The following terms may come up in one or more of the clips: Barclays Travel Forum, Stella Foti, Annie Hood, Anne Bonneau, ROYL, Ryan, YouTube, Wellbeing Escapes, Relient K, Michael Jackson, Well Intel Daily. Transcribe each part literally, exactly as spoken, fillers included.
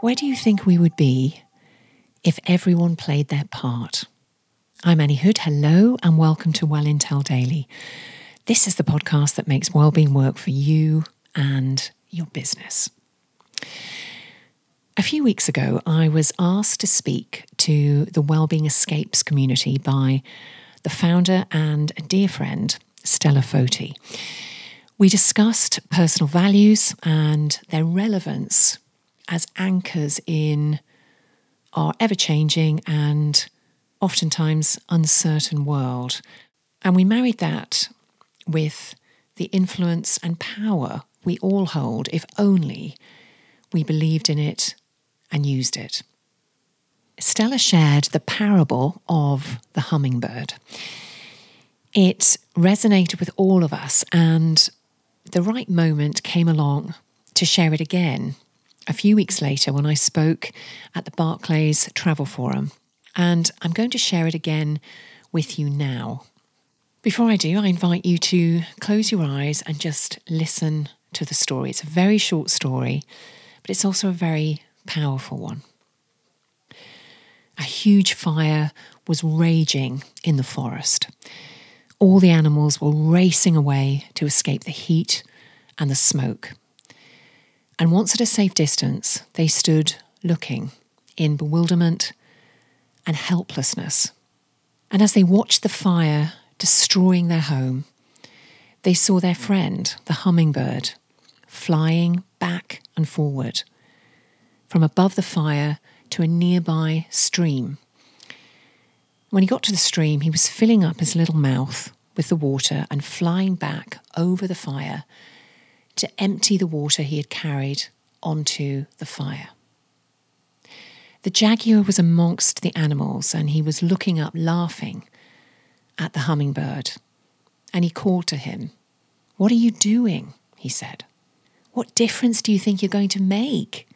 Where do you think we would be if everyone played their part? I'm Annie Hood, hello and welcome to Well Intel Daily. This is the podcast that makes wellbeing work for you and your business. A few weeks ago, I was asked to speak to the Wellbeing Escapes community by the founder and a dear friend, Stella Foti. We discussed personal values and their relevance as anchors in our ever-changing and oftentimes uncertain world. And we married that with the influence and power we all hold if only we believed in it and used it. Stella shared the parable of the hummingbird. It resonated with all of us, and the right moment came along to share it again a few weeks later when I spoke at the Barclays Travel Forum, and I'm going to share it again with you now. Before I do, I invite you to close your eyes and just listen to the story. It's a very short story, but it's also a very powerful one. A huge fire was raging in the forest. All the animals were racing away to escape the heat and the smoke. And once at a safe distance, they stood looking in bewilderment and helplessness. And as they watched the fire destroying their home, they saw their friend, the hummingbird, flying back and forward from above the fire to a nearby stream. When he got to the stream, he was filling up his little mouth with the water and flying back over the fire to empty the water he had carried onto the fire. The jaguar was amongst the animals and he was looking up laughing at the hummingbird, and he called to him. "What are you doing?" he said. "What difference do you think you're going to make?"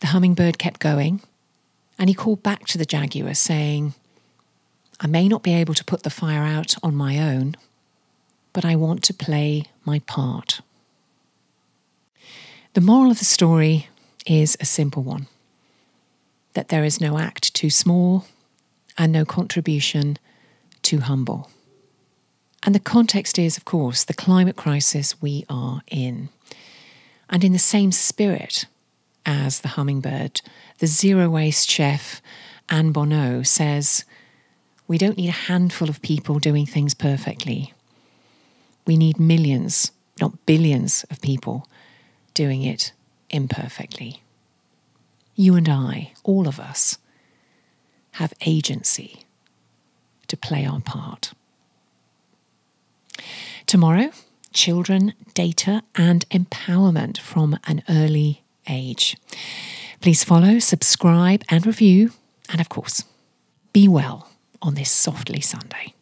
The hummingbird kept going, and he called back to the jaguar saying, "I may not be able to put the fire out on my own, but I want to play my part." The moral of the story is a simple one, that there is no act too small and no contribution too humble. And the context is, of course, the climate crisis we are in. And in the same spirit as the hummingbird, the zero-waste chef Anne Bonneau says, we don't need a handful of people doing things perfectly. We need millions, not billions of people doing it imperfectly. You and I, all of us, have agency to play our part. Tomorrow, children, data and empowerment from an early age. Please follow, subscribe and review, and of course, be well on this Softly Sunday.